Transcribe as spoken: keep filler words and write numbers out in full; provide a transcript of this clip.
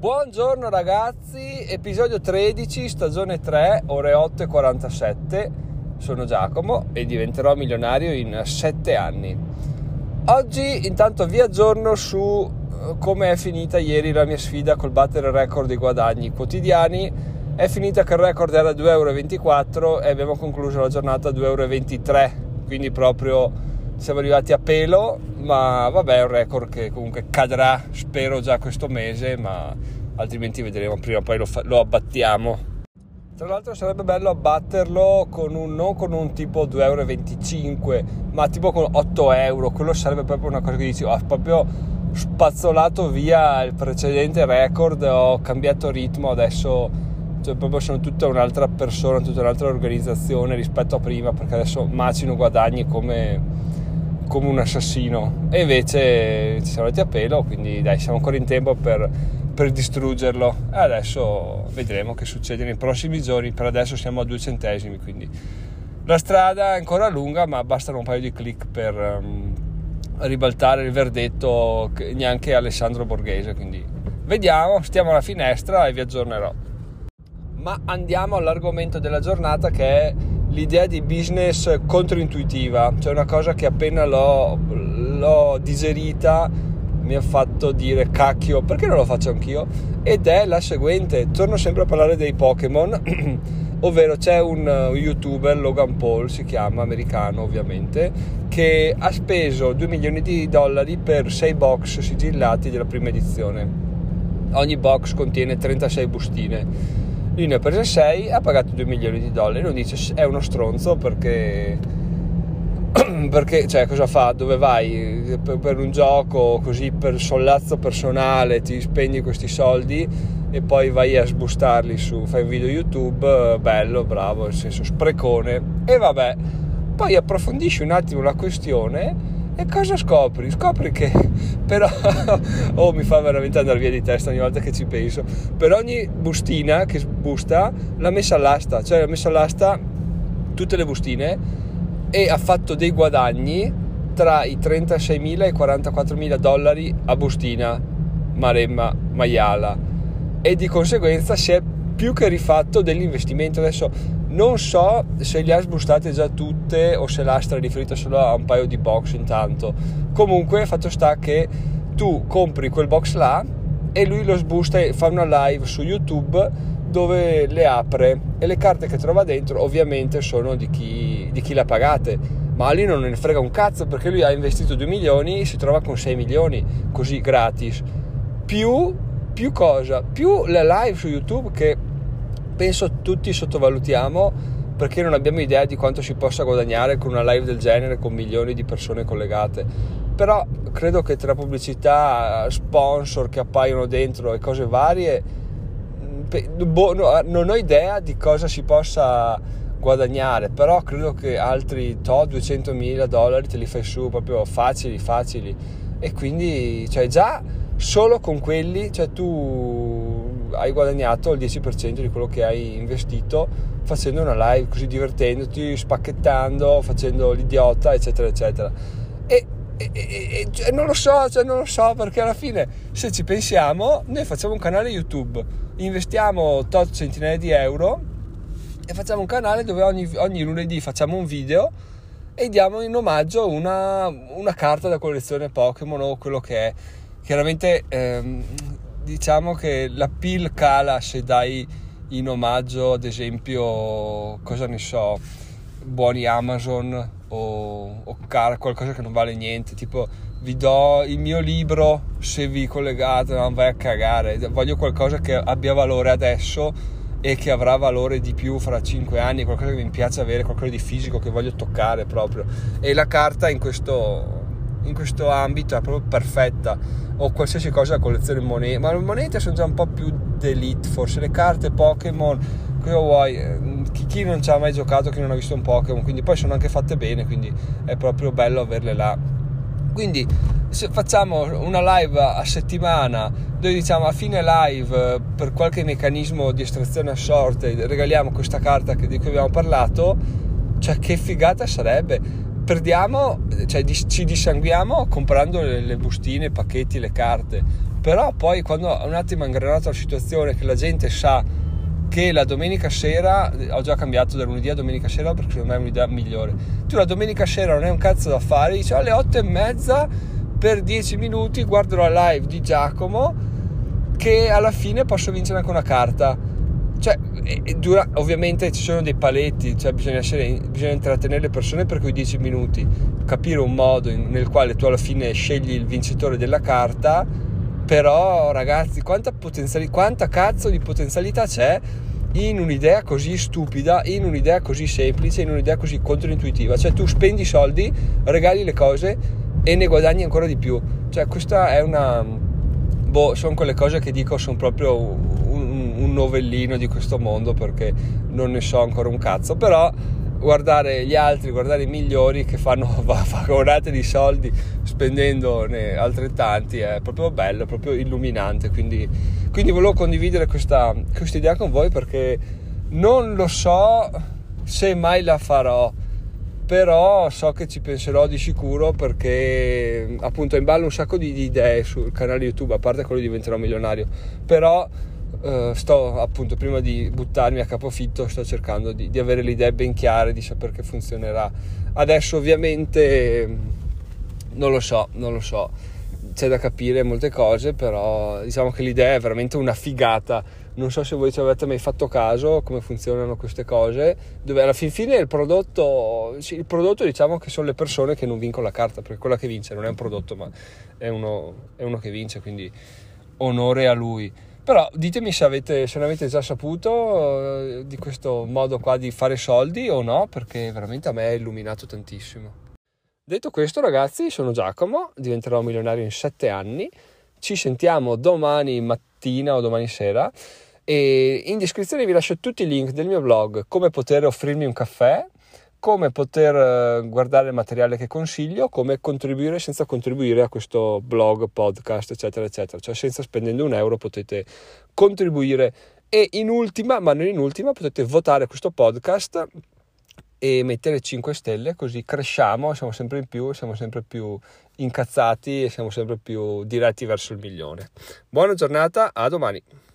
Buongiorno ragazzi, episodio tredici, stagione tre, ore otto e quarantasette. Sono Giacomo e diventerò milionario in sette anni. Oggi intanto vi aggiorno su come è finita ieri la mia sfida col battere il record dei guadagni quotidiani. È finita che il record era due euro e ventiquattro e abbiamo concluso la giornata a due euro e ventitré, quindi proprio siamo arrivati a pelo, ma vabbè, è un record che comunque cadrà, spero, già questo mese, ma altrimenti vedremo, prima o poi lo, fa- lo abbattiamo. Tra l'altro sarebbe bello abbatterlo con un, non con un tipo due euro e venticinque, ma tipo con otto euro, quello sarebbe proprio una cosa che dici, ho proprio spazzolato via il precedente record, ho cambiato ritmo adesso. Cioè proprio sono tutta un'altra persona, tutta un'altra organizzazione rispetto a prima, perché adesso macino guadagni come, come un assassino. E invece ci siamo andati a pelo, quindi dai, siamo ancora in tempo per, per distruggerlo. E adesso vedremo che succede nei prossimi giorni. Per adesso siamo a due centesimi, quindi la strada è ancora lunga, ma bastano un paio di click per um, ribaltare il verdetto, che neanche Alessandro Borghese. Quindi vediamo, stiamo alla finestra e vi aggiornerò. Ma andiamo all'argomento della giornata, che è l'idea di business controintuitiva. Cioè una cosa che appena l'ho, l'ho digerita mi ha fatto dire cacchio, perché non lo faccio anch'io? Ed è la seguente: torno sempre a parlare dei Pokémon ovvero c'è un YouTuber, Logan Paul si chiama, americano ovviamente, che ha speso due milioni di dollari per sei box sigillati della prima edizione. Ogni box contiene trentasei bustine, lui ne ha prese sei, ha pagato due milioni di dollari. Lui dice è uno stronzo perché perché cioè cosa fa, dove vai per un gioco così per sollazzo personale, ti spendi questi soldi e poi vai a sbustarli su, fai un video YouTube, bello, bravo, nel senso sprecone. E vabbè, poi approfondisci un attimo la questione e cosa scopri? Scopri che però oh, mi fa veramente andare via di testa ogni volta che ci penso. Per ogni bustina che busta l'ha messa all'asta, cioè l'ha messa all'asta tutte le bustine, e ha fatto dei guadagni tra i trentaseimila e i quarantaquattromila dollari a bustina, maremma, maiala, e di conseguenza si è più che rifatto dell'investimento. Adesso non so se le ha sbustate già tutte o se l'astra è riferita solo a un paio di box intanto. Comunque fatto sta che tu compri quel box là e lui lo sbusta e fa una live su YouTube dove le apre, e le carte che trova dentro ovviamente sono di chi, di chi l'ha pagate, ma lì non ne frega un cazzo, perché lui ha investito due milioni, si trova con sei milioni così gratis. Più, più cosa? Più le live su YouTube, che penso tutti sottovalutiamo, perché non abbiamo idea di quanto si possa guadagnare con una live del genere con milioni di persone collegate. Però credo che tra pubblicità, sponsor che appaiono dentro e cose varie, boh, no, non ho idea di cosa si possa guadagnare, però credo che altri tot duecentomila dollari te li fai su proprio facili facili. E quindi cioè già solo con quelli, cioè tu hai guadagnato il dieci per cento di quello che hai investito facendo una live così, divertendoti, spacchettando, facendo l'idiota, eccetera eccetera. E, e, e, e non lo so, cioè non lo so, perché alla fine se ci pensiamo noi facciamo un canale YouTube, investiamo tot centinaia di euro e facciamo un canale dove ogni, ogni lunedì facciamo un video e diamo in omaggio una, una carta da collezione Pokémon o quello che è. Chiaramente ehm, diciamo che la pill cala se dai in omaggio ad esempio, cosa ne so, buoni Amazon o, o car- qualcosa che non vale niente, tipo vi do il mio libro se vi collegate. Non vai a cagare, voglio qualcosa che abbia valore adesso e che avrà valore di più fra cinque anni, qualcosa che mi piace avere, qualcosa di fisico che voglio toccare proprio. E la carta in questo in questo ambito è proprio perfetta, o qualsiasi cosa da collezione, monete, ma le monete sono già un po' più d'elite forse, le carte Pokémon, cosa vuoi, chi, chi non ci ha mai giocato, chi non ha visto un Pokémon, quindi poi sono anche fatte bene, quindi è proprio bello averle là. Quindi se facciamo una live a settimana dove diciamo a fine live, per qualche meccanismo di estrazione a sorte, regaliamo questa carta che, di cui abbiamo parlato, cioè che figata sarebbe. Perdiamo, cioè ci dissanguiamo comprando le, le bustine, i pacchetti, le carte. Però poi quando un attimo è ingranato la situazione, che la gente sa che la domenica sera, ho già cambiato da lunedì a domenica sera perché secondo me è un'idea migliore, tu la domenica sera non hai un cazzo da fare, dici alle otto e mezza per dieci minuti guardo la live di Giacomo che alla fine posso vincere anche una carta. Cioè e dura, ovviamente ci sono dei paletti, cioè bisogna, essere, bisogna intrattenere le persone per quei dieci minuti, capire un modo in, nel quale tu alla fine scegli il vincitore della carta. Però ragazzi, quanta potenzialità, quanta cazzo di potenzialità c'è in un'idea così stupida, in un'idea così semplice, in un'idea così controintuitiva. Cioè tu spendi soldi, regali le cose e ne guadagni ancora di più. Cioè questa è una... boh, sono quelle cose che dico, sono proprio un, un novellino di questo mondo perché non ne so ancora un cazzo. Però guardare gli altri, guardare i migliori che fanno vagonate di soldi spendendone altrettanti è proprio bello, è proprio illuminante. Quindi, quindi volevo condividere questa idea con voi perché non lo so se mai la farò, però so che ci penserò di sicuro perché appunto ho in ballo un sacco di, di idee sul canale YouTube, a parte quello diventerò milionario. Però Uh, sto appunto, prima di buttarmi a capofitto, sto cercando di, di avere le idee ben chiare, di sapere che funzionerà. Adesso ovviamente non lo so, non lo so, c'è da capire molte cose, però diciamo che l'idea è veramente una figata. Non so se voi ci avete mai fatto caso come funzionano queste cose, dove alla fin fine il prodotto, il prodotto diciamo che sono le persone che non vincono la carta, perché quella che vince non è un prodotto ma è uno, è uno che vince, quindi onore a lui. Però ditemi se, avete, se ne avete già saputo uh, di questo modo qua di fare soldi o no, perché veramente a me è illuminato tantissimo. Detto questo ragazzi, sono Giacomo, diventerò milionario in sette anni, ci sentiamo domani mattina o domani sera e in descrizione vi lascio tutti i link del mio blog, come poter offrirmi un caffè, come poter guardare il materiale che consiglio, come contribuire senza contribuire a questo blog, podcast, eccetera, eccetera. Cioè senza spendendo un euro potete contribuire e in ultima, ma non in ultima, potete votare questo podcast e mettere cinque stelle, così cresciamo, siamo sempre in più, siamo sempre più incazzati e siamo sempre più diretti verso il milione. Buona giornata, a domani!